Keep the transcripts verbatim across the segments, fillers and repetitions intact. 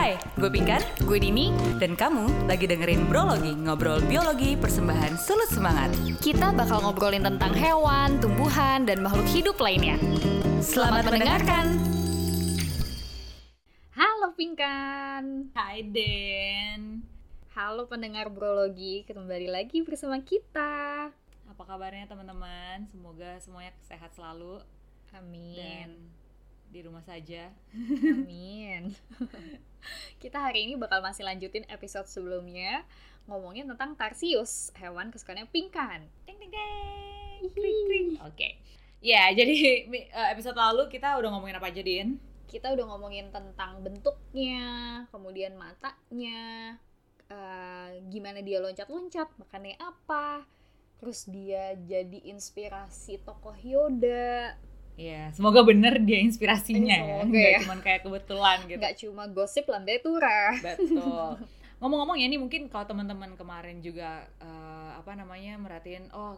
Hai, gue Pingkan, gue Dini, dan kamu lagi dengerin Brologi, ngobrol biologi persembahan Sulut Semangat. Kita bakal ngobrolin tentang hewan, tumbuhan, dan makhluk hidup lainnya. Selamat, Selamat mendengarkan. Halo Pingkan. Hai Den. Halo pendengar Brologi, kembali lagi bersama kita. Apa kabarnya teman-teman? Semoga semuanya sehat selalu. Amin. Dan di rumah saja. Amin. Kita hari ini bakal masih lanjutin episode sebelumnya, ngomongin tentang Tarsius, hewan kesukaannya Pingkan. Ding ding ding. Kring kring. Oke. Ya, jadi episode lalu kita udah ngomongin apa aja, Din? Kita udah ngomongin tentang bentuknya, kemudian matanya, uh, gimana dia loncat-loncat, makannya apa, terus dia jadi inspirasi tokoh Yoda. Ya, semoga bener dia inspirasinya ya, nggak ya. Cuma kayak kebetulan gitu. Nggak cuma gosip landai turah. Betul. Ngomong-ngomong ya, ini mungkin kalau teman-teman kemarin juga uh, apa namanya merhatiin, oh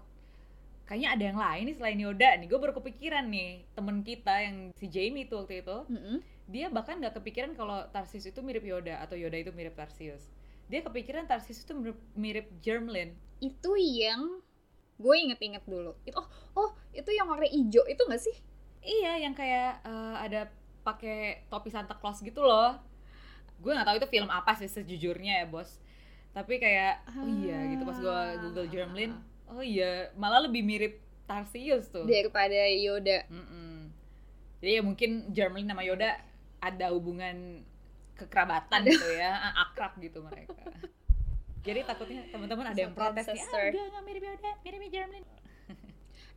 kayaknya ada yang lain nih selain Yoda nih. Gue baru kepikiran nih teman kita yang si Jamie itu waktu itu, mm-hmm. dia bahkan nggak kepikiran kalau Tarsius itu mirip Yoda atau Yoda itu mirip Tarsius. Dia kepikiran Tarsius itu mirip, mirip Jeremylin. Itu yang gue inget-inget dulu. Itu, oh oh itu yang warna hijau itu nggak sih? Iya, yang kayak uh, ada pakai topi Santa Claus gitu loh. Gue nggak tahu itu film apa sih sejujurnya ya bos. Tapi kayak ah, oh iya gitu pas gue Google Jeremylin, ah, oh iya malah lebih mirip Tarsius tuh daripada Yoda. Mm-mm. Jadi ya mungkin Jeremylin sama Yoda ada hubungan kekerabatan gitu ya, akrab gitu mereka. Jadi takutnya teman-teman ada yang protes nih, ah enggak nggak mirip Yoda, mirip Jeremylin.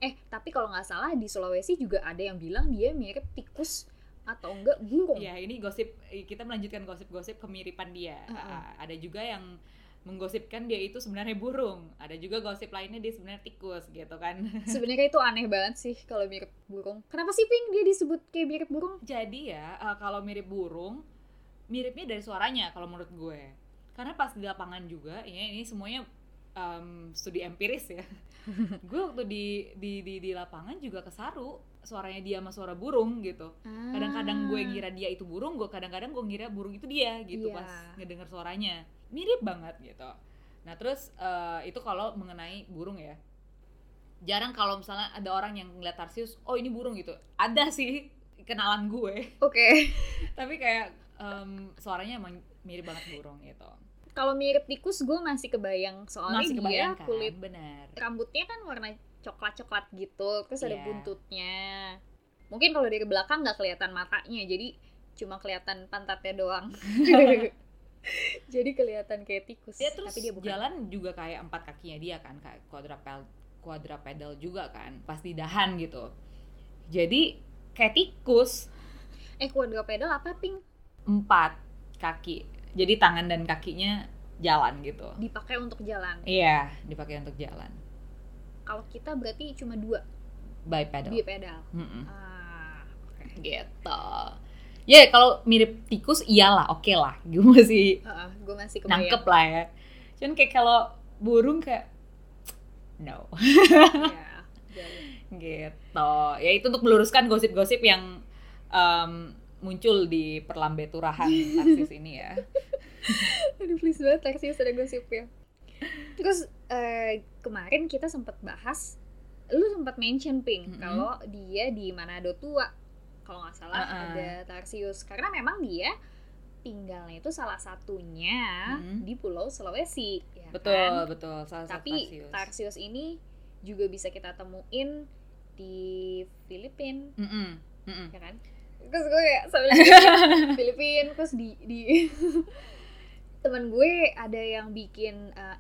Eh, tapi kalau nggak salah di Sulawesi juga ada yang bilang dia mirip tikus atau enggak burung. Ya, ini gosip, kita melanjutkan gosip-gosip kemiripan dia. Uh-huh. Ada juga yang menggosipkan dia itu sebenarnya burung. Ada juga gosip lainnya dia sebenarnya tikus gitu kan. Sebenarnya itu aneh banget sih kalau mirip burung. Kenapa sih Ping dia disebut kayak mirip burung? Jadi ya, kalau mirip burung, miripnya dari suaranya kalau menurut gue. Karena pas di lapangan juga, ya ini semuanya Um, studi empiris ya. Gue waktu di, di di di lapangan juga kesaru suaranya dia sama suara burung gitu. Ah. Kadang-kadang gue ngira dia itu burung, gue kadang-kadang gue ngira burung itu dia gitu yeah. Pas ngedenger suaranya mirip banget gitu. Nah terus uh, itu kalau mengenai burung ya. Jarang kalau misalnya ada orang yang ngeliat Tarsius, oh ini burung gitu. Ada sih kenalan gue. Oke. Okay. Tapi kayak um, suaranya emang mirip banget burung gitu. Kalau mirip tikus gue masih kebayang soalnya masih kebayang, dia kan? Kulit bener. Rambutnya kan warna coklat-coklat gitu, terus yeah. Ada buntutnya. Mungkin kalau dari belakang nggak kelihatan matanya, jadi cuma kelihatan pantatnya doang. Jadi kelihatan kayak tikus. Dia terus tapi dia bukan. Jalan juga kayak empat kakinya dia kan, kayak quadrupedal, quadrupedal juga kan, pas di dahan gitu. Jadi kayak tikus. Eh quadrupedal apa Ping? Empat kaki. Jadi tangan dan kakinya jalan gitu. Dipakai untuk jalan. Iya, dipakai untuk jalan. Kalau kita berarti cuma dua. Bipedal. Bipedal. Ah, okay. Gitu. Ya yeah, kalau mirip tikus iyalah, oke okay lah. Gue masih. Uh, gue masih kebayang. Nangkep lah ya. Cuman kayak kalau burung kayak no. Iya. Gitu. Ya itu untuk meluruskan gosip-gosip yang. Um, muncul di perlambe turahan Tarsius ini ya. Aduh please banget Tarsius ada gosip ya. Terus uh, kemarin kita sempat bahas, lu sempat mention Ping mm-hmm. kalau dia di Manado Tua kalau nggak salah uh-uh. ada Tarsius karena memang dia tinggalnya itu salah satunya mm-hmm. di Pulau Sulawesi. Ya betul kan? Betul. Salah satu Tarsius. Tapi Tarsius ini juga bisa kita temuin di Filipina, mm-hmm. mm-hmm. ya kan? Terus gue kayak sambil Filipin, terus di, di teman gue ada yang bikin uh,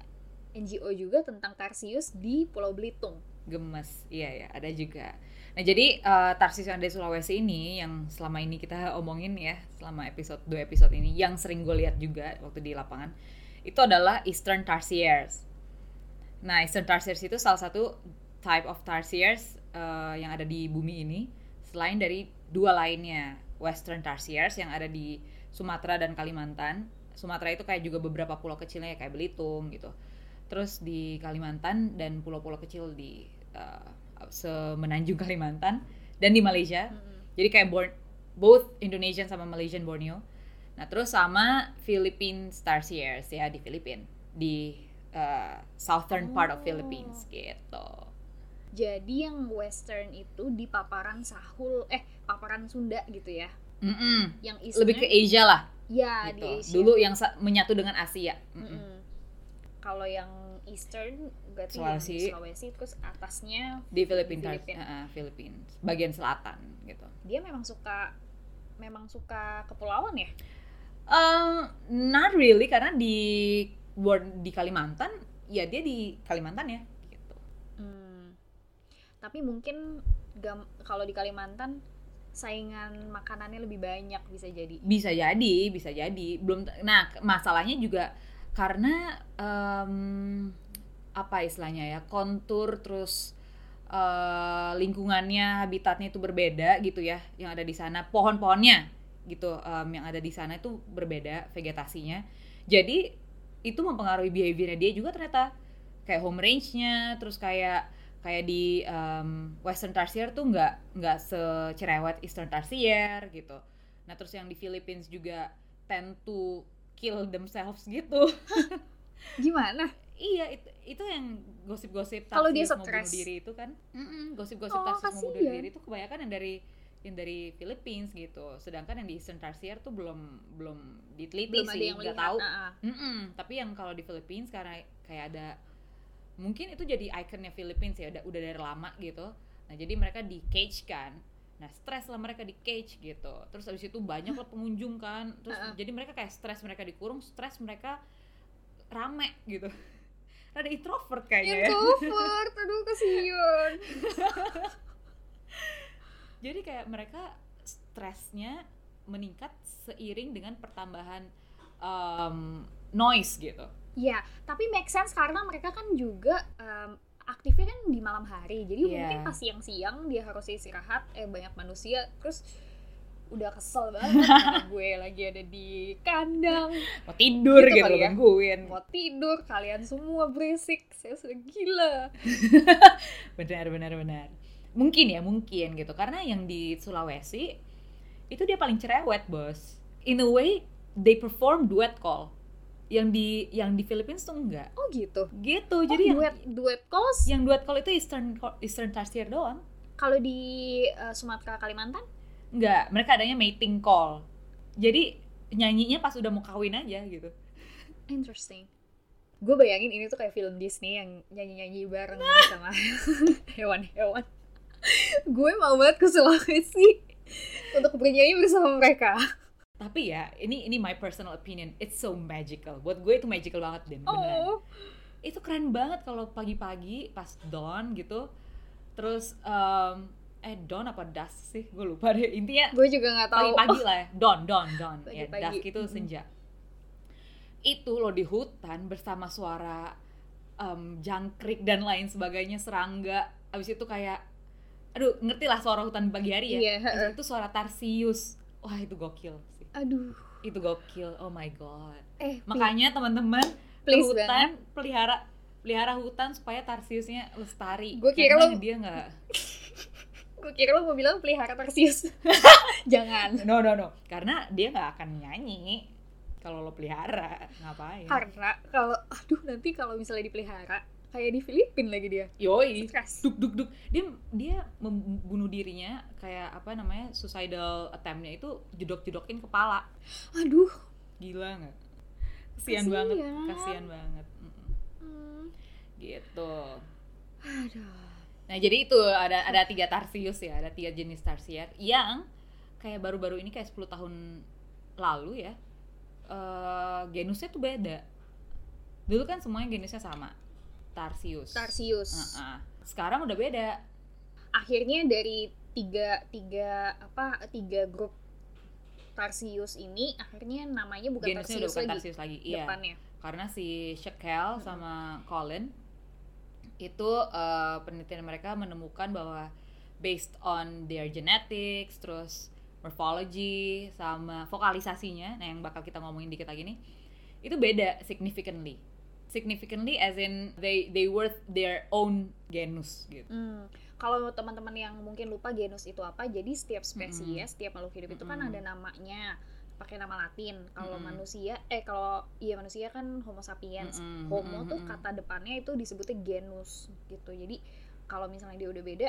N G O juga tentang Tarsius di Pulau Belitung. Gemes, iya ya ada juga. Nah jadi uh, Tarsius yang dari Sulawesi ini yang selama ini kita omongin ya, selama episode dua episode ini yang sering gue lihat juga waktu di lapangan itu adalah Eastern Tarsiers. Nah Eastern Tarsiers itu salah satu type of Tarsiers uh, yang ada di bumi ini. Selain dari dua lainnya, Western Tarsiers yang ada di Sumatera dan Kalimantan. Sumatera itu kayak juga beberapa pulau kecilnya kayak Belitung gitu. Terus di Kalimantan dan pulau-pulau kecil di uh, semenanjung Kalimantan dan di Malaysia. Mm-hmm. Jadi kayak born, both Indonesian sama Malaysian Borneo. Nah, terus sama Philippines Tarsiers ya di Filipina, di uh, southern part oh. of Philippines gitu. Jadi yang western itu di paparan Sahul, eh paparan Sunda gitu ya. Mm-mm. Yang Eastern, lebih ke Asia lah. Ya, gitu. Di Asia. Dulu yang sa- menyatu dengan Asia. Kalau yang Eastern berarti Sulawesi, Sulawesi terus atasnya di Filipina, Filipina. Uh, Philippines, bagian selatan gitu. Dia memang suka memang suka kepulauan ya? Um, not really, karena di di Kalimantan, ya dia di Kalimantan ya. Tapi mungkin gam- kalau di Kalimantan saingan makanannya lebih banyak bisa jadi. Bisa jadi, bisa jadi. Belum t- nah, masalahnya juga karena um, apa istilahnya ya? Kontur terus uh, lingkungannya, habitatnya itu berbeda gitu ya yang ada di sana. Pohon-pohonnya gitu um, yang ada di sana itu berbeda vegetasinya. Jadi itu mempengaruhi behaviornya dia juga ternyata. Kayak home range-nya, terus kayak kayak di um, Western Tarsier tuh nggak nggak secerewet Eastern Tarsier gitu. Nah terus yang di Philippines juga tend to kill themselves gitu. Gimana? Iya itu itu yang gosip-gosip Tarsius mau bunuh diri itu kan? Mm-mm, gosip-gosip oh, Tarsius mau bunuh diri itu kebanyakan yang dari yang dari Philippines gitu. Sedangkan yang di Eastern Tarsier tuh belum belum diteliti belum sih, nggak tahu. Tapi yang kalau di Philippines karena kayak ada mungkin itu jadi ikonnya Philippines ya, udah, udah dari lama gitu. Nah jadi mereka di cage kan. Nah stres lah mereka di cage gitu. Terus abis itu banyak lah pengunjung kan. Terus uh-uh. jadi mereka kayak stres, mereka dikurung, stres mereka rame gitu. Rada introvert kayaknya. Introvert, ya. Aduh kasihan. Jadi kayak mereka stresnya meningkat seiring dengan pertambahan um, noise gitu. Ya, tapi make sense karena mereka kan juga um, aktifnya kan di malam hari. Jadi yeah. mungkin pas siang-siang dia harus istirahat, eh banyak manusia, terus udah kesel banget karena gue lagi ada di kandang. Mau tidur gitu, gitu ya. Gangguin. Mau tidur, kalian semua berisik, saya sudah gila. Benar, benar, benar. Mungkin ya, mungkin gitu. Karena yang di Sulawesi, itu dia paling cerewet, bos. In a way, they perform duet call. Yang di yang di Philippines tuh enggak. Oh gitu. Gitu. Oh, jadi duet yang, duet call. Yang duet call itu Eastern Eastern Tarsier doang. Kalau di uh, Sumatera Kalimantan? Enggak, mereka adanya mating call. Jadi nyanyinya pas udah mau kawin aja gitu. Interesting. Gue bayangin ini tuh kayak film Disney yang nyanyi-nyanyi bareng nah. sama hewan-hewan. Gue mau banget ke Sulawesi untuk bernyanyi bersama mereka. Tapi ya, ini ini my personal opinion, it's so magical. Buat gue itu magical banget deh, beneran. Oh. Itu keren banget kalau pagi-pagi pas dawn gitu. Terus um, eh dawn apa dusk sih? Gue lupa deh. Intinya gue juga enggak tahu. Pagi-pagi lah ya. Dawn, dawn, dawn. Ya, dusk itu senja. Mm-hmm. Itu lo di hutan bersama suara um, jangkrik dan lain sebagainya, serangga. Abis itu kayak aduh, ngerti lah suara hutan pagi hari ya. Yeah. Itu suara Tarsius. Wah, itu gokil sih. Aduh. Itu gokil. Oh my god. Eh, makanya please. Teman-teman, please hutan banget. pelihara pelihara hutan supaya tarsiusnya lestari. Gua kira lo dia enggak. Gua kira lo mau bilang pelihara tarsius. Jangan. No, no, no. Karena dia enggak akan nyanyi kalau lo pelihara. Ngapain? Karena kalau aduh nanti kalau misalnya dipelihara kayak di Filipina lagi dia. Yoi. Duk duk duk. Dia dia membunuh dirinya kayak apa namanya? Suicidal attempt-nya itu jedok-jedokin kepala. Aduh, gila enggak? Kasihan banget, kasihan banget. Mm. Gitu. Aduh. Nah, jadi itu ada ada tiga tarsius ya, ada tiga jenis tarsier yang kayak baru-baru ini kayak sepuluh tahun lalu ya. Uh, genusnya tuh beda. Dulu kan semuanya genusnya sama. Tarsius. Tarsius. Uh-uh. Sekarang udah beda. Akhirnya dari tiga tiga apa tiga grup Tarsius ini akhirnya namanya bukan Genusnya Tarsius, bukan lagi, Tarsius lagi. Iya. Depannya. Karena si Shekel sama hmm. Colin itu uh, penelitian mereka menemukan bahwa based on their genetics, terus morphology sama vokalisasinya, nah yang bakal kita ngomongin dikit lagi nih, itu beda significantly. Significantly as in they they worth their own genus gitu. Mm. Kalau teman-teman yang mungkin lupa genus itu apa, jadi setiap spesies, mm. setiap makhluk hidup itu mm. kan ada namanya, pakai nama Latin. Kalau mm-hmm. manusia, eh kalau iya manusia kan Homo sapiens. Mm-hmm. Homo tuh kata depannya itu disebutnya genus gitu. Jadi kalau misalnya dia udah beda,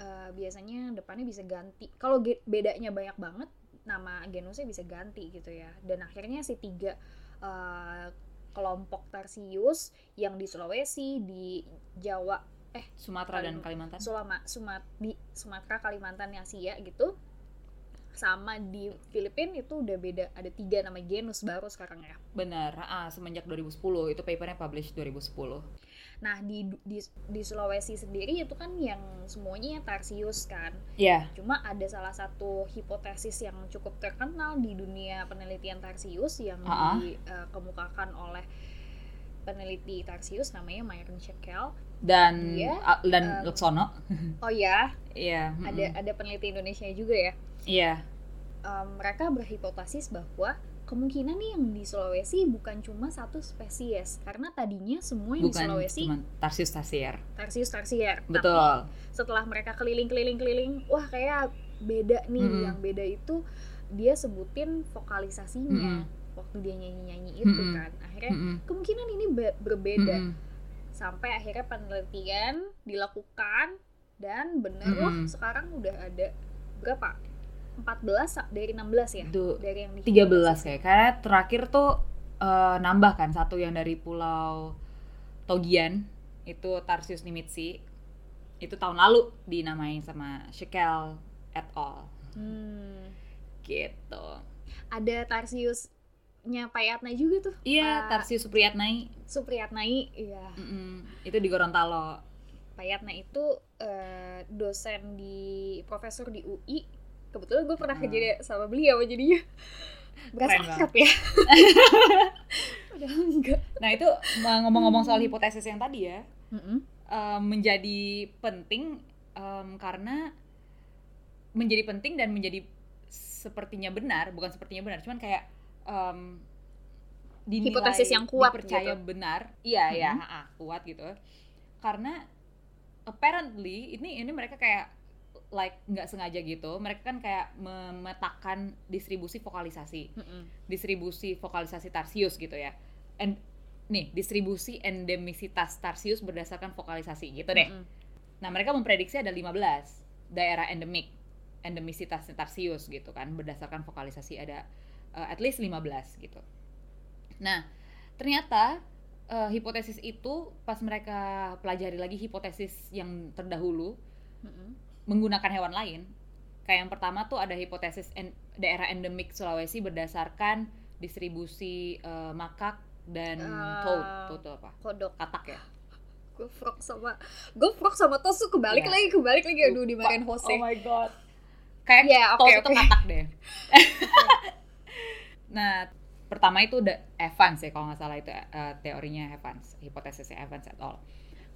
uh, biasanya depannya bisa ganti. Kalau ge- bedanya banyak banget, nama genusnya bisa ganti gitu ya. Dan akhirnya si tiga uh, kelompok Tarsius yang di Sulawesi, di Jawa, eh Sumatera Kalim- dan Kalimantan. Sulama, Sumat di Sumatera, Kalimantan, Asia gitu. Sama di Filipina itu udah beda, ada tiga nama genus baru sekarang ya. Benar, ah, semenjak dua ribu sepuluh itu papernya publish dua ribu sepuluh. Nah di, di di Sulawesi sendiri itu kan yang semuanya Tarsius kan. Iya. Yeah. Cuma ada salah satu hipotesis yang cukup terkenal di dunia penelitian Tarsius yang uh-huh. dikemukakan uh, oleh peneliti Tarsius namanya Myron Shekel. Dan dia, uh, dan uh, Leksono. Oh ya. Iya. Yeah. Ada ada peneliti Indonesia juga ya. Iya. Um, mereka berhipotesis bahwa kemungkinan nih yang di Sulawesi bukan cuma satu spesies, karena tadinya semua yang bukan di Sulawesi bukan cuma Tarsius tarsier. Tarsius tarsier. Betul. Tapi setelah mereka keliling-keliling-keliling, wah kayak beda nih. Mm-hmm. Yang beda itu dia sebutin vokalisasinya mm-hmm. waktu dia nyanyi-nyanyi itu mm-hmm. kan. Akhirnya mm-hmm. kemungkinan ini be- berbeda. Mm-hmm. Sampai akhirnya penelitian dilakukan dan bener wah mm-hmm. sekarang udah ada berapa? empat belas dari enam belas ya. Duh, dari yang di tiga belas ya. Karena terakhir tuh uh, nambah kan satu yang dari pulau Togian itu Tarsius Nimiitsi. Itu tahun lalu dinamain sama Shekel et al. Hmm. Gitu. Ada Tarsiusnya Supriyatnai juga tuh. Iya, Pak... Tarsius Supriyatnai. Supriyatnai, iya. Mm-hmm. Itu di Gorontalo. Supriyatnai itu uh, dosen di profesor di U I. Kebetulan gue pernah kerja hmm. sama beliau jadinya berasa akrab ya. Padahal enggak. Nah itu ngomong-ngomong soal hipotesis yang tadi ya, mm-hmm. um, menjadi penting um, karena menjadi penting dan menjadi sepertinya benar, bukan sepertinya benar, cuman kayak um, dinilai hipotesis yang kuat, dipercaya gitu. Benar, iya mm-hmm. ya ha-ha, kuat gitu. Karena apparently ini ini mereka kayak like nggak sengaja gitu, mereka kan kayak memetakan distribusi vokalisasi, mm-hmm. distribusi vokalisasi Tarsius gitu ya, and nih distribusi endemisitas Tarsius berdasarkan vokalisasi gitu deh. Mm-hmm. Nah mereka memprediksi ada lima belas daerah endemik, endemisitas Tarsius gitu kan, berdasarkan vokalisasi ada uh, at least lima belas gitu. Nah ternyata uh, hipotesis itu pas mereka pelajari lagi hipotesis yang terdahulu. Mm-hmm. Menggunakan hewan lain. Kayak yang pertama tuh ada hipotesis en- daerah endemik Sulawesi berdasarkan distribusi uh, makak dan uh, toad. Toad itu apa? Kodok. Katak ya. Gue frog sama gue frog sama toad tuh kebalik yeah. lagi, kebalik lagi. Aduh, dimarahin Jose. Oh my god. Kayak yeah, toad okay, itu okay. katak deh. Nah, pertama itu da- Evans ya kalau enggak salah itu uh, teorinya Evans, hipotesisnya Evans et al.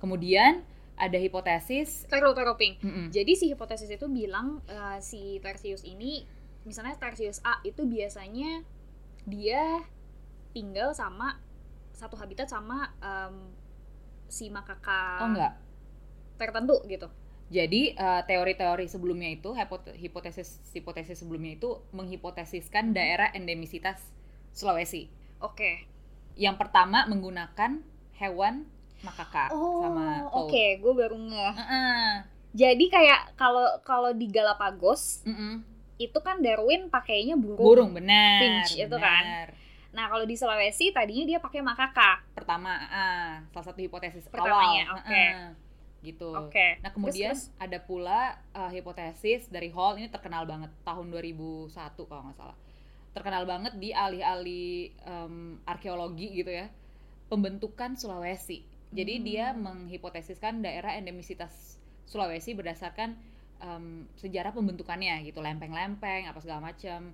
Kemudian ada hipotesis taruh taruh ping. Mm-hmm. Jadi si hipotesis itu bilang uh, si Tarsius ini, misalnya Tarsius A itu biasanya dia tinggal sama satu habitat sama um, si makaka oh, enggak. tertentu gitu. Jadi uh, teori-teori sebelumnya itu hipotesis hipotesis sebelumnya itu menghipotesiskan daerah endemisitas Sulawesi. Oke. Okay. Yang pertama menggunakan hewan makaka oh, sama oke okay. Gue baru ngeh uh-uh. Jadi kayak kalau kalau di Galapagos uh-uh. itu kan Darwin pakainya burung burung benar finch itu kan. Nah kalau di Sulawesi tadinya dia pakai makaka pertama uh, salah satu hipotesis pertamanya oke okay. uh-uh. gitu oke okay. Nah kemudian terus, terus. Ada pula uh, hipotesis dari Hall, ini terkenal banget tahun dua ribu satu kalau nggak salah, terkenal banget di alih-alih um, arkeologi gitu ya, pembentukan Sulawesi. Jadi hmm. dia menghipotesiskan daerah endemisitas Sulawesi berdasarkan um, sejarah pembentukannya gitu, lempeng-lempeng, apa segala macam.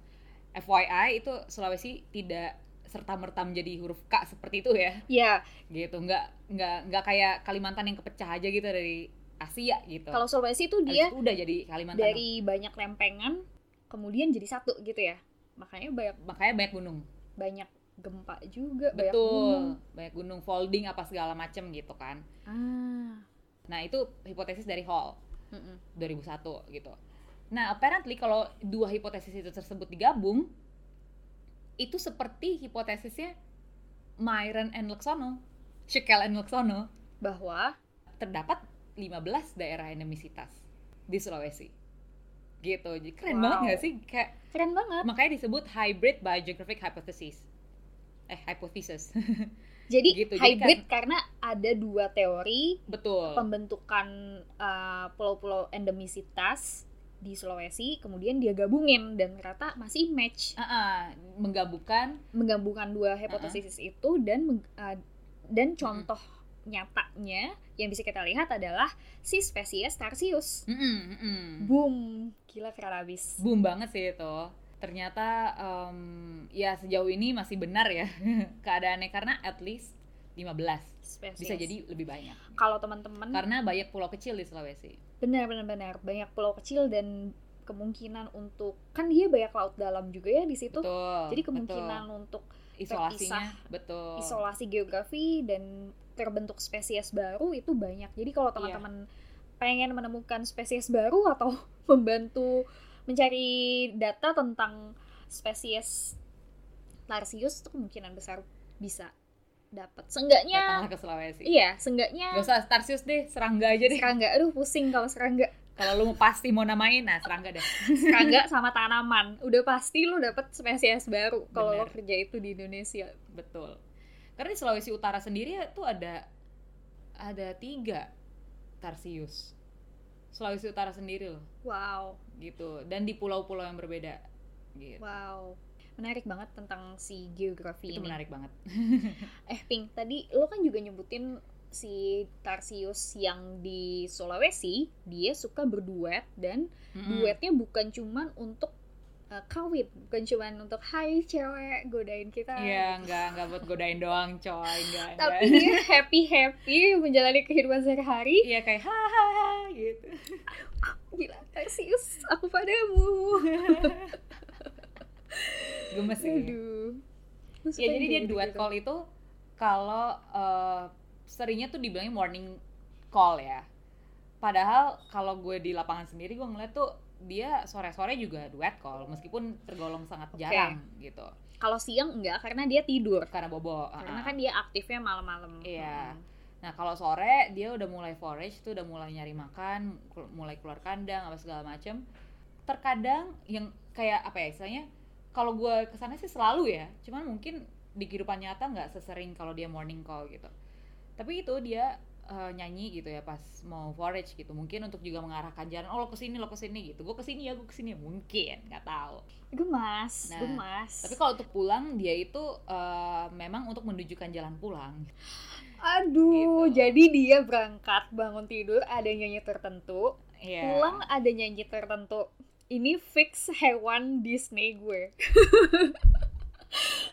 F Y I itu Sulawesi tidak serta-merta menjadi huruf K seperti itu ya. Iya. Yeah. Gitu, nggak nggak nggak kayak Kalimantan yang kepecah aja gitu dari Asia gitu. Kalau Sulawesi itu dia itu udah jadi Kalimantan dari dong. Banyak lempengan, kemudian jadi satu gitu ya. Makanya banyak makanya banyak gunung. Banyak. Gempa juga, betul, banyak gunung, banyak gunung folding apa segala macam gitu kan. Ah. Nah itu hipotesis dari Hall Mm-mm. dua ribu satu gitu. Nah apparently kalau dua hipotesis itu tersebut digabung itu seperti hipotesisnya Myron and Leksono, Shekel and Leksono, bahwa terdapat lima belas daerah endemisitas di Sulawesi. Gitu. Jadi keren wow. banget gak sih? Kayak keren banget. Makanya disebut Hybrid Biogeographic Hypothesis. Eh, Hypothesis. Jadi gitu, hybrid jadi kan, karena ada dua teori. Betul. Pembentukan uh, pulau-pulau endemisitas di Sulawesi, kemudian dia gabungin dan ternyata masih match. Uh-uh, menggabungkan menggabungkan dua hipotesis uh-uh. itu dan uh, dan contoh uh-uh. nyatanya yang bisa kita lihat adalah si spesies Tarsius. Uh-uh, uh-uh. Boom, gila keren abis. Boom banget sih itu. Ternyata um, ya sejauh ini masih benar ya keadaannya karena at least lima belas spesies. Bisa jadi lebih banyak. Kalau teman-teman, karena banyak pulau kecil di Sulawesi. Benar benar benar, banyak pulau kecil dan kemungkinan untuk kan dia banyak laut dalam juga ya di situ. Betul, jadi kemungkinan betul. Untuk isolasinya terpisah, betul. Isolasi geografi dan terbentuk spesies baru itu banyak. Jadi kalau teman-teman yeah. pengen menemukan spesies baru atau membantu mencari data tentang spesies Tarsius itu kemungkinan besar bisa dapat. Seenggaknya datanglah ke Sulawesi. Iya, seenggaknya gak usah Tarsius deh, serangga aja deh. Serangga, aduh pusing kalau serangga. Kalau lu pasti mau namain, nah serangga deh. Serangga sama tanaman, udah pasti lu dapat spesies baru kalau lu kerja itu di Indonesia. Betul. Karena di Sulawesi Utara sendiri tuh ada ada tiga Tarsius. Sulawesi Utara sendiri loh. Wow. Gitu. Dan di pulau-pulau yang berbeda. Gitu. Wow. Menarik banget tentang si geografi itu ini. Itu menarik banget. eh, Ping, tadi lo kan juga nyebutin si Tarsius yang di Sulawesi, dia suka berduet dan mm-hmm. duetnya bukan cuman untuk uh, kawin, bukan cuman untuk hai cewek godain kita. Iya, gitu. enggak, enggak buat godain doang, coy, enggak. Tapi dia happy-happy menjalani kehidupan sehari-hari. Iya, kayak ha ha ha gitu. Gila, Tarsius, aku padamu. Gemes ya. Ya jadi dia duet gitu. Call itu kalau uh, seringnya tuh dibilangnya morning call ya. Padahal kalau gue di lapangan sendiri gue ngeliat tuh dia sore-sore juga duet call meskipun tergolong sangat okay. jarang gitu. Kalau siang enggak karena dia tidur. Karena bobo. Karena uh-huh. kan dia aktifnya malam-malam. Iya. Hmm. Nah kalau sore dia udah mulai forage tuh, udah mulai nyari makan, mulai keluar kandang apa segala macem. Terkadang yang kayak apa ya istilahnya? Kalau gue kesana sih selalu ya, cuman mungkin di kehidupan nyata nggak sesering kalau dia morning call gitu. Tapi itu dia uh, nyanyi gitu ya pas mau forage gitu, mungkin untuk juga mengarahkan jalan, oh lo kesini lo kesini gitu, gue kesini ya gue kesini mungkin nggak tahu. Gemas, nah, gemas. Tapi kalau untuk pulang dia itu uh, memang untuk menunjukkan jalan pulang. Aduh, gitu. Jadi dia berangkat bangun tidur ada nyanyi tertentu, yeah. pulang ada nyanyi tertentu. Ini fix hewan Disney gue.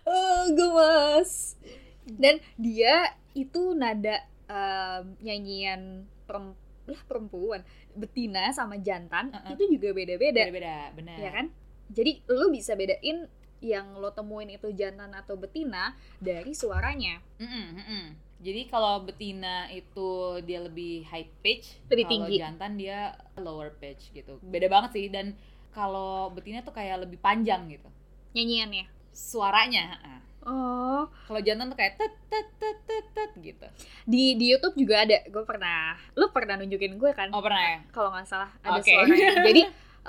Oh, gemas. Dan dia itu nada uh, nyanyian peremp- lah, perempuan betina sama jantan uh-uh. itu juga beda-beda. Beda-beda, benar. Ya kan? Jadi lo bisa bedain yang lo temuin itu jantan atau betina dari suaranya. Mm-mm, mm-mm. Jadi kalau betina itu dia lebih high pitch, lebih tinggi. Kalau jantan dia lower pitch gitu. Beda banget sih, dan kalau betina tuh kayak lebih panjang gitu. Nyanyiannya? Suaranya. Oh. Kalau jantan tuh kayak tet tet tet tet tet gitu. Di di YouTube juga ada, gue pernah. Lo pernah nunjukin gue kan? Oh pernah ya? Kalau nggak salah ada okay. suaranya. Jadi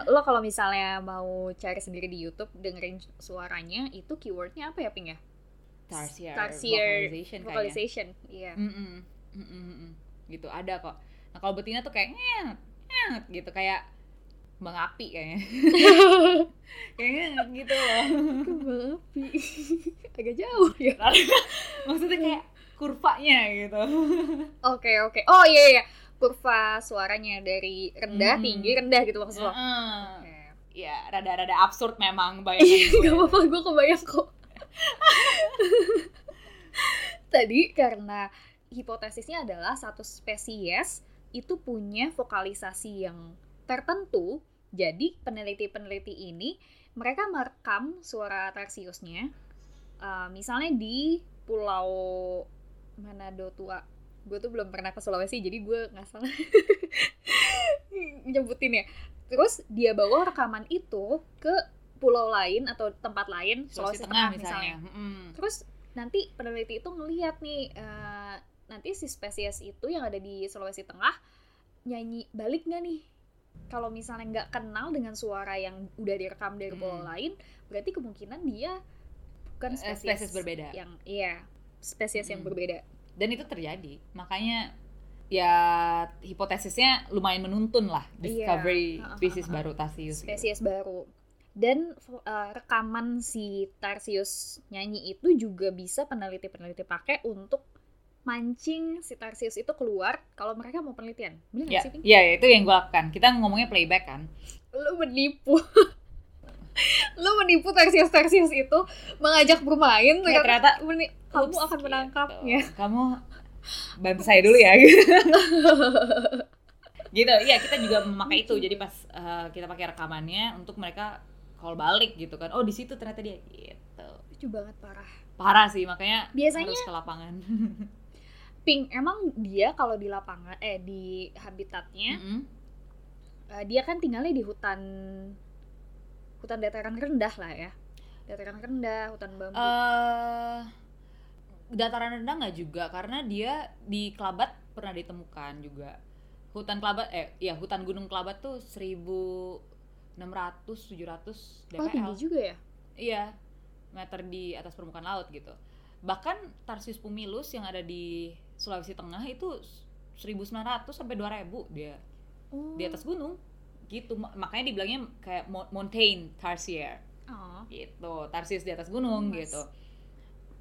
lo kalau misalnya mau cari sendiri di YouTube dengerin suaranya itu keywordnya apa ya Ping ya? Tarsier, Tarsier vocalization, vocalization iya. Mm-mm, mm-mm, gitu ada kok. Nah kalau betina tuh kayak nget, nget gitu kayak kembang api kayaknya. Kayaknya gitu loh. Kembang api. Agak jauh ya. Maksudnya kayak kurvanya gitu. Oke okay, oke. Okay. Oh iya yeah, iya. Yeah. Kurva suaranya dari rendah mm. tinggi rendah gitu maksudnya. Mm-hmm. Oke. Okay. Ya rada-rada absurd memang bayangin. Gak apa-apa gue kebayang kok. Tadi karena hipotesisnya adalah satu spesies itu punya vokalisasi yang tertentu, jadi peneliti-peneliti ini mereka merekam suara Tarsiusnya uh, misalnya di Pulau Manado Tua. Gue tuh belum pernah ke Sulawesi jadi gue nggak salah nyebutin ya. Terus dia bawa rekaman itu ke pulau lain atau tempat lain, Sulawesi Tengah misalnya. misalnya. Mm. Terus nanti peneliti itu ngelihat nih uh, nanti si spesies itu yang ada di Sulawesi Tengah nyanyi balik nggak nih? Kalau misalnya nggak kenal dengan suara yang udah direkam dari pulau hmm. lain, berarti kemungkinan dia bukan spesies, spesies berbeda. Yang iya, spesies hmm. yang berbeda. Dan itu terjadi. Makanya ya hipotesisnya lumayan menuntun lah discovery yeah. spesies uh-huh. baru Tarsius. Spesies gitu. baru. Dan uh, rekaman si Tarsius nyanyi itu juga bisa peneliti-peneliti pakai untuk mancing si Tarsius itu keluar kalau mereka mau penelitian. Bener nggak ya, sih? Iya, ya, itu yang gue lakukan. Kita ngomongnya playback kan. Lu menipu. Lu menipu Tarsius-Tarsius itu, mengajak bermain. Ya, ternyata meni- kamu akan menangkapnya. Gitu. Kamu bantu saya dulu ya. Gitu, iya kita juga memakai itu. Jadi pas uh, kita pakai rekamannya untuk mereka call balik gitu kan. Oh, di situ ternyata dia gitu. Lucu banget, parah. Parah sih, makanya biasanya, harus ke lapangan. Ping, emang dia kalau di lapangan eh di habitatnya mm-hmm. uh, dia kan tinggalnya di hutan hutan dataran rendah lah ya. Dataran rendah, hutan bambu. Uh, dataran rendah enggak juga karena dia di Kelabat pernah ditemukan juga. Hutan Kelabat, eh ya hutan Gunung Kelabat tuh seribu enam ratus sampai tujuh ratus D P L. Oh, tinggi juga ya? Iya, meter di atas permukaan laut gitu. Bahkan Tarsius pumilus yang ada di Sulawesi Tengah itu seribu sembilan ratus sampai dua ribu dia oh. di atas gunung gitu. Makanya dibilangnya kayak mountain tarsier. Oh. Gitu, Tarsius di atas gunung oh, gitu.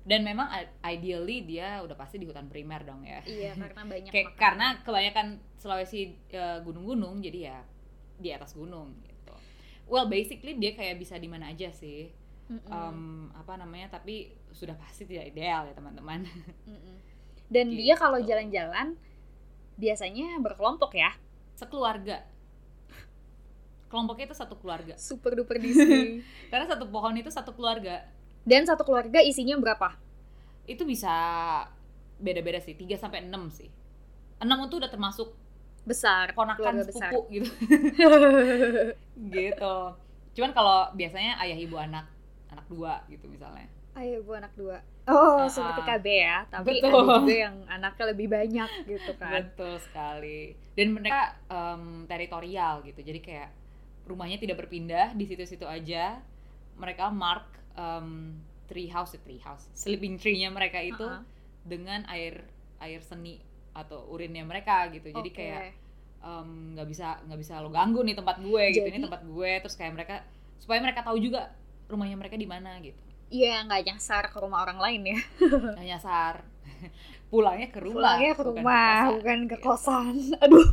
Dan memang ideally dia udah pasti di hutan primer dong ya. Iya, karena banyak K- karena kebanyakan Sulawesi uh, gunung-gunung jadi ya di atas gunung gitu. Well, basically dia kayak bisa di mana aja sih. Um, apa namanya, tapi sudah pasti tidak ideal ya teman-teman. Mm-mm. Dan gitu. Dia kalau jalan-jalan biasanya berkelompok ya. Sekeluarga. Kelompoknya itu satu keluarga. Super duper Disney. Karena satu pohon itu satu keluarga. Dan satu keluarga isinya berapa? Itu bisa beda-beda sih, tiga sampai enam sih. enam itu udah termasuk besar, ponakan sepupu gitu. Gitu. Cuman kalau biasanya ayah ibu anak, anak dua gitu misalnya. Ayah ibu anak dua. Oh, uh-uh. seperti K B ya, tapi betul. Ada juga yang anaknya lebih banyak gitu kan. Betul sekali. Dan mereka um, teritorial gitu. Jadi kayak rumahnya tidak berpindah, di situ-situ aja. Mereka mark Um, tree house, tree house, sleeping tree-nya mereka itu uh-huh. dengan air air seni atau urinnya mereka gitu. Jadi okay. kayak um, nggak bisa nggak bisa lo ganggu nih tempat gue gitu. Jadi, ini tempat gue. Terus kayak mereka supaya mereka tahu juga rumahnya mereka di mana gitu. Iya, nggak nyasar ke rumah orang lain ya. Nggak nyasar. Pulangnya ke rumah. Pulangnya ke rumah, bukan ke kosan. Bukan ke kosan. Aduh.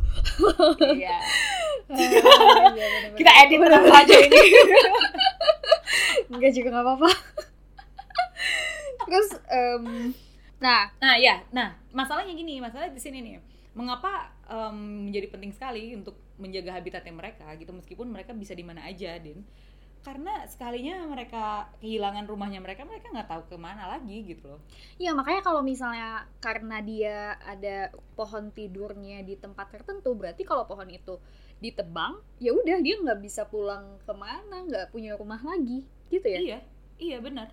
Iya. Oh, iya bener-bener. Kita edit terus aja ini. Enggak juga nggak apa-apa. Terus, um, nah, nah ya, nah masalahnya gini, masalahnya di sini nih. Mengapa um, menjadi penting sekali untuk menjaga habitatnya mereka gitu, meskipun mereka bisa di mana aja, Din. Karena sekalinya mereka kehilangan rumahnya mereka, mereka nggak tahu kemana lagi gitu loh. Iya, makanya kalau misalnya karena dia ada pohon tidurnya di tempat tertentu, berarti kalau pohon itu ditebang, ya udah dia nggak bisa pulang kemana, nggak punya rumah lagi gitu ya. Iya, iya benar,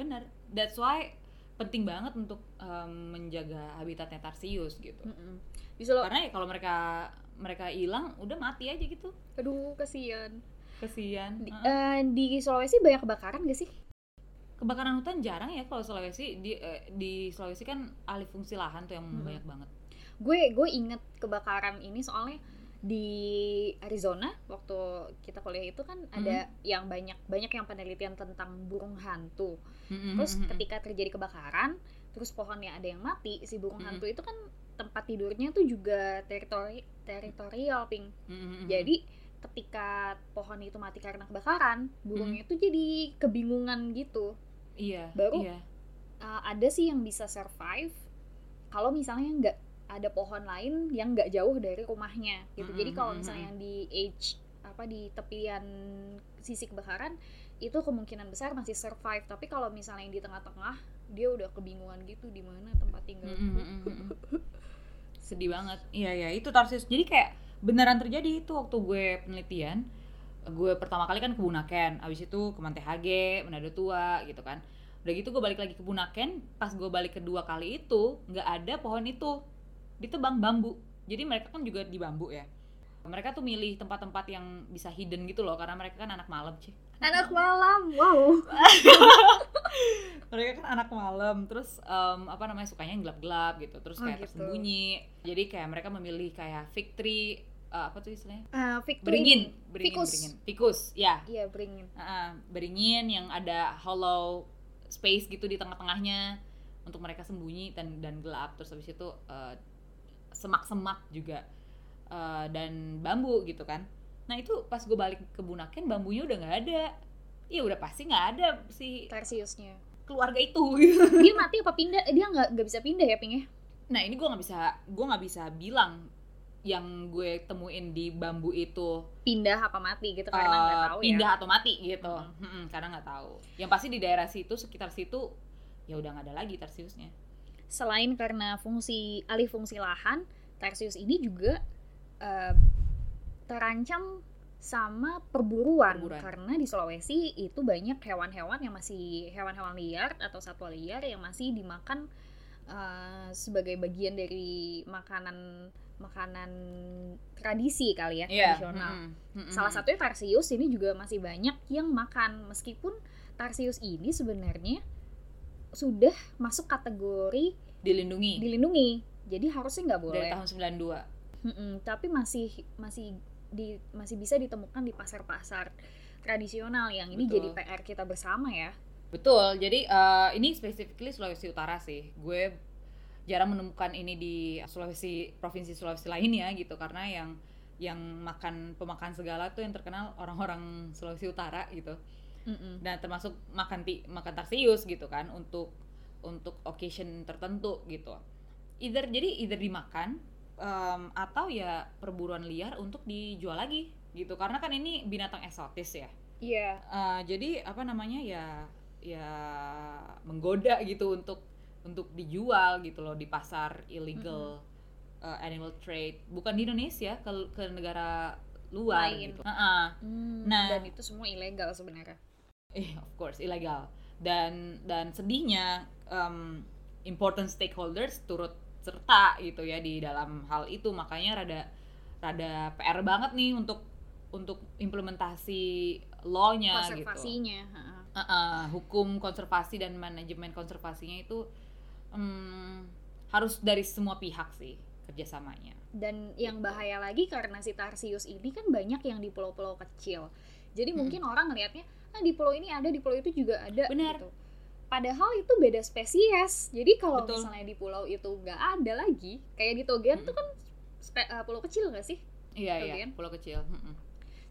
benar. That's why penting banget untuk um, menjaga habitatnya Tarsius gitu. Mm-mm. Bisa lo... Karena ya kalau mereka mereka hilang, udah mati aja gitu. Aduh, kasihan. Kesian. Di, uh, di Sulawesi banyak kebakaran gak sih? Kebakaran hutan jarang ya kalau Sulawesi. Di uh, di Sulawesi kan alih fungsi lahan tuh yang hmm. banyak banget. Gue gue inget kebakaran ini soalnya di Arizona waktu kita kuliah itu kan hmm. ada yang banyak banyak yang penelitian tentang burung hantu. Hmm. Terus ketika terjadi kebakaran, terus pohonnya ada yang mati, si burung hmm. hantu itu kan tempat tidurnya tuh juga teritori teritorial ping. Hmm. Jadi ketika pohon itu mati karena kebakaran, burungnya hmm. itu jadi kebingungan gitu. Iya. Baru iya. Uh, ada sih yang bisa survive kalau misalnya nggak ada pohon lain yang nggak jauh dari rumahnya gitu. Mm-hmm. Jadi kalau misalnya mm-hmm. di edge apa di tepian sisi kebakaran itu kemungkinan besar masih survive. Tapi kalau misalnya yang di tengah-tengah dia udah kebingungan gitu di mana tempat tinggal. Mm-hmm. Sedih banget. Iya ya itu Tarsius. Jadi kayak beneran terjadi itu waktu gue penelitian gue pertama kali kan ke Bunaken, abis itu ke Mantehage, Manado Tua gitu kan. Udah gitu gue balik lagi ke Bunaken, pas gue balik kedua kali itu nggak ada pohon itu, ditebang bambu. Jadi mereka kan juga di bambu ya. Mereka tuh milih tempat-tempat yang bisa hidden gitu loh, karena mereka kan anak malam sih. Anak malam, wow. Mereka kan anak malam, terus um, apa namanya sukanya yang gelap-gelap gitu, terus kayak oh, gitu. Tersembunyi. Jadi kayak mereka memilih kayak fig tree. Uh, apa tuh istilahnya? Uh, beringin, beringin, Fikus. beringin, tikus, ya. Iya beringin. Uh, beringin yang ada hollow space gitu di tengah-tengahnya untuk mereka sembunyi dan dan gelap. Terus habis itu uh, semak-semak juga uh, dan bambu gitu kan. Nah itu pas gue balik ke Bunaken bambunya udah nggak ada. Iya udah pasti nggak ada si Tarsiusnya. Keluarga itu. Dia mati apa pindah? Dia nggak nggak bisa pindah ya Ping ya? Nah ini gue nggak bisa, gue nggak bisa bilang. Yang gue temuin di bambu itu pindah apa mati gitu karena nggak uh, tahu pindah ya pindah atau mati gitu hmm. Hmm, karena nggak tahu. Yang pasti di daerah situ sekitar situ ya udah nggak ada lagi tarsiusnya. Selain karena fungsi alih fungsi lahan, tarsius ini juga uh, terancam sama perburuan, perburuan karena di Sulawesi itu banyak hewan-hewan yang masih hewan-hewan liar atau satwa liar yang masih dimakan uh, sebagai bagian dari makanan makanan tradisi kali ya, yeah. Tradisional. Mm-hmm. Mm-hmm. Salah satunya tarsius ini juga masih banyak yang makan, meskipun tarsius ini sebenarnya sudah masuk kategori dilindungi. Dilindungi. Jadi harusnya nggak boleh. Dari tahun sembilan puluh dua. Mm-hmm. Tapi masih masih di masih bisa ditemukan di pasar-pasar tradisional yang ini. Betul. Jadi P R kita bersama ya. Betul. Jadi uh, ini specifically Sulawesi Utara sih. Gue jarang menemukan ini di Sulawesi, provinsi Sulawesi lainnya gitu, karena yang yang makan pemakan segala tuh yang terkenal orang-orang Sulawesi Utara gitu. Mm-mm. Dan termasuk makan ti, makan tarsius gitu kan untuk untuk occasion tertentu gitu. Either jadi either dimakan um, atau ya perburuan liar untuk dijual lagi gitu, karena kan ini binatang eksotis ya. Iya. Yeah. Uh, jadi apa namanya ya ya menggoda gitu untuk untuk dijual gitu loh di pasar illegal mm-hmm. uh, animal trade, bukan di Indonesia, ke ke negara luar lain. Gitu. Uh-uh. Mm, nah, dan itu semua ilegal sebenarnya. Eh, of course ilegal. Dan dan sedihnya um, important stakeholders turut serta gitu ya di dalam hal itu, makanya rada rada P R banget nih untuk untuk implementasi law-nya gitu. Konservasinya, heeh. Uh-uh. Uh-uh, hukum konservasi dan manajemen konservasinya itu Hmm, harus dari semua pihak sih kerjasamanya. Dan yang bahaya lagi karena si tarsius ini kan banyak yang di pulau-pulau kecil. Jadi hmm. mungkin orang ngelihatnya, ah di pulau ini ada, di pulau itu juga ada. Benar. Gitu. Padahal itu beda spesies. Jadi kalau betul. Misalnya di pulau itu nggak ada lagi, kayak di Togian hmm. tuh kan spe- uh, pulau kecil nggak sih? Iya Togian. Iya. Pulau kecil. Hmm.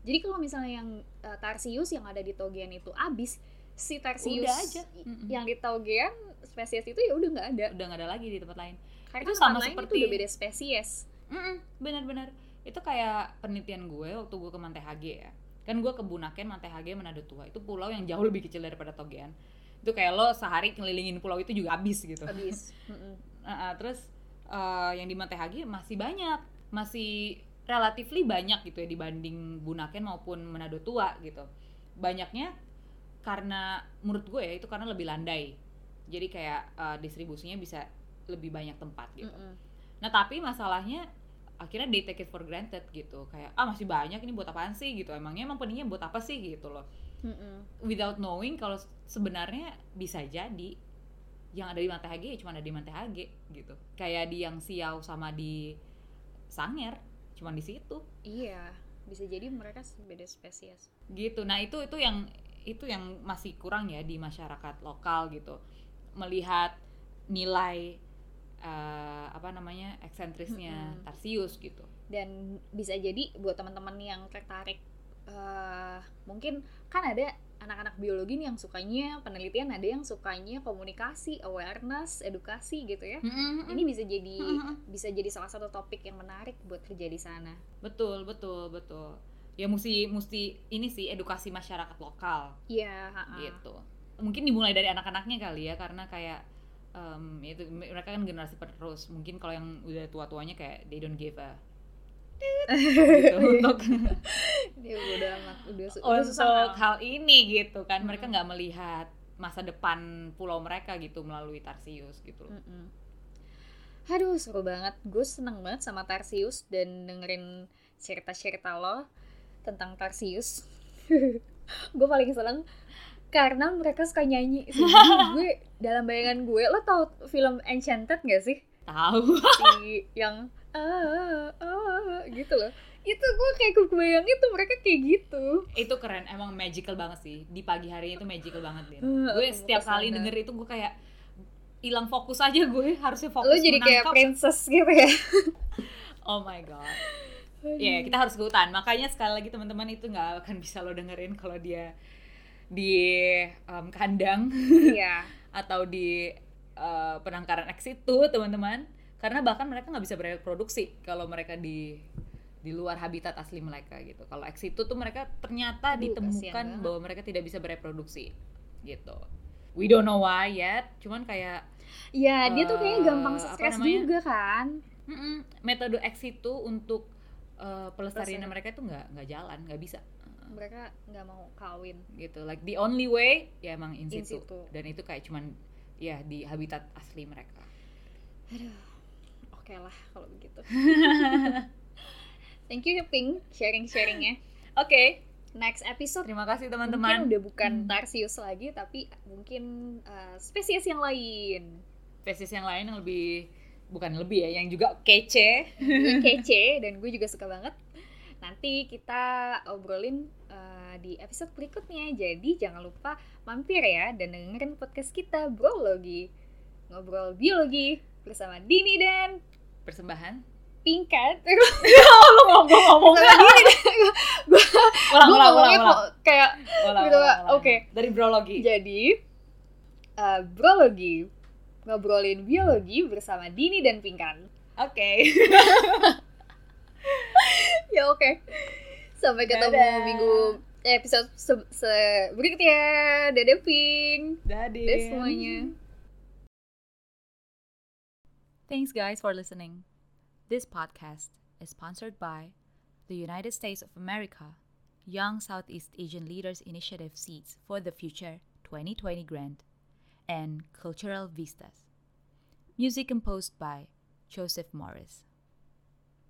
Jadi kalau misalnya yang uh, tarsius yang ada di Togian itu abis, si tarsius aja. Hmm. yang di Togian spesies itu ya udah nggak ada, udah nggak ada lagi di tempat lain. Karena itu sama seperti itu udah beda spesies. Mm-mm, benar-benar itu kayak penelitian gue waktu gue ke Mantehage ya, kan gue ke Bunaken, Mantehage, Manado Tua itu pulau yang jauh lebih kecil daripada Togian. Itu kayak lo sehari ngelilingin pulau itu juga habis gitu. Habis. uh, terus uh, yang di Mantehage masih banyak, masih relatively banyak gitu ya dibanding Bunaken maupun Manado Tua gitu. Banyaknya karena menurut gue ya itu karena lebih landai. Jadi kayak uh, distribusinya bisa lebih banyak tempat gitu. Mm-hmm. Nah tapi masalahnya akhirnya they take it for granted gitu. Kayak ah masih banyak, ini buat apaan sih gitu. Emangnya emang pentingnya buat apa sih gitu loh. Mm-hmm. Without knowing kalau sebenarnya bisa jadi yang ada di Mantehage ya cuma ada di Mantehage gitu. Kayak di yang Siau sama di Sangir cuma di situ. Iya, bisa jadi mereka beda spesies. Gitu. Nah itu itu yang itu yang masih kurang ya di masyarakat lokal gitu. Melihat nilai uh, apa namanya eksentrisnya mm-hmm. tarsius gitu. Dan bisa jadi buat teman-teman yang tertarik uh, mungkin kan ada anak-anak biologi nih yang sukanya penelitian, ada yang sukanya komunikasi, awareness, edukasi gitu ya. Mm-hmm. Ini bisa jadi mm-hmm. bisa jadi salah satu topik yang menarik buat kerja di sana. Betul, betul, betul. Ya mesti mesti ini sih edukasi masyarakat lokal. Iya, yeah, gitu. Mungkin dimulai dari anak-anaknya kali ya, karena kayak um, itu mereka kan generasi penerus. Mungkin kalau yang udah tua-tuanya kayak they don't give a gitu, untuk dia udah amat, udah, udah susah untuk hal ini gitu kan. Mm-hmm. Mereka nggak melihat masa depan pulau mereka gitu melalui Tarsius gitu. Mm-hmm. Aduh, seru banget. Gue seneng banget sama Tarsius dan dengerin cerita-cerita lo tentang Tarsius. Gue paling seneng karena mereka suka nyanyi. Jadi gue, dalam bayangan gue, lo tau film Enchanted gak sih? Tahu. Si yang ah, ah, gitu loh. Itu gue kayak kebayang itu mereka kayak gitu. Itu keren, emang magical banget sih. Di pagi harinya itu magical banget, Din. Gue setiap kali denger itu gue kayak hilang fokus aja, gue harusnya fokus menangkap. Lu jadi menangkap. Kayak princess gitu ya. Oh my god. Ya, yeah, kita harus ke hutan. Makanya sekali lagi teman-teman, itu gak akan bisa lo dengerin kalau dia di um, kandang. Yeah. Atau di uh, penangkaran eks itu, teman-teman. Karena bahkan mereka gak bisa bereproduksi kalau mereka di di luar habitat asli mereka gitu. Kalau eks itu tuh mereka ternyata Aduh, ditemukan bahwa mereka tidak bisa bereproduksi gitu. We don't know why yet, cuman kayak ya, dia tuh kayaknya gampang stres juga kan. Mm-mm. Metode eks itu untuk uh, pelestarian mereka itu nggak nggak jalan, nggak bisa. Mereka nggak mau kawin. Gitu, like the only way ya emang in situ. In situ. Dan itu kayak cuman ya di habitat asli mereka. Aduh, oke okay lah kalau begitu. Thank you Ping sharing-sharingnya. Oke. Okay. Next episode. Terima kasih teman-teman. Mungkin udah bukan hmm. Tarsius lagi, tapi mungkin uh, spesies yang lain. Spesies yang lain yang lebih, bukan lebih ya, yang juga kece. Kece, dan gue juga suka banget. Nanti kita obrolin uh, di episode berikutnya. Jadi jangan lupa mampir ya dan dengerin podcast kita, Brologi. Ngobrol biologi bersama Dini dan persembahan Pingkan. Lu ngomong-ngomong gini. Gue ngomongnya kok kayak gitu. Oke. Dari Brologi. Jadi uh, Brologi, ngobrolin biologi bersama Dini dan Pingkan. Oke okay. Ya oke okay. Sampai ketemu dadah. Minggu eh, episode se- se- berikutnya. Dadah Ping. Dadah semuanya. Thanks guys for listening. This podcast is sponsored by the United States of America Young Southeast Asian Leaders Initiative Seeds for the Future twenty twenty Grant and Cultural Vistas. Music composed by Joseph Morris.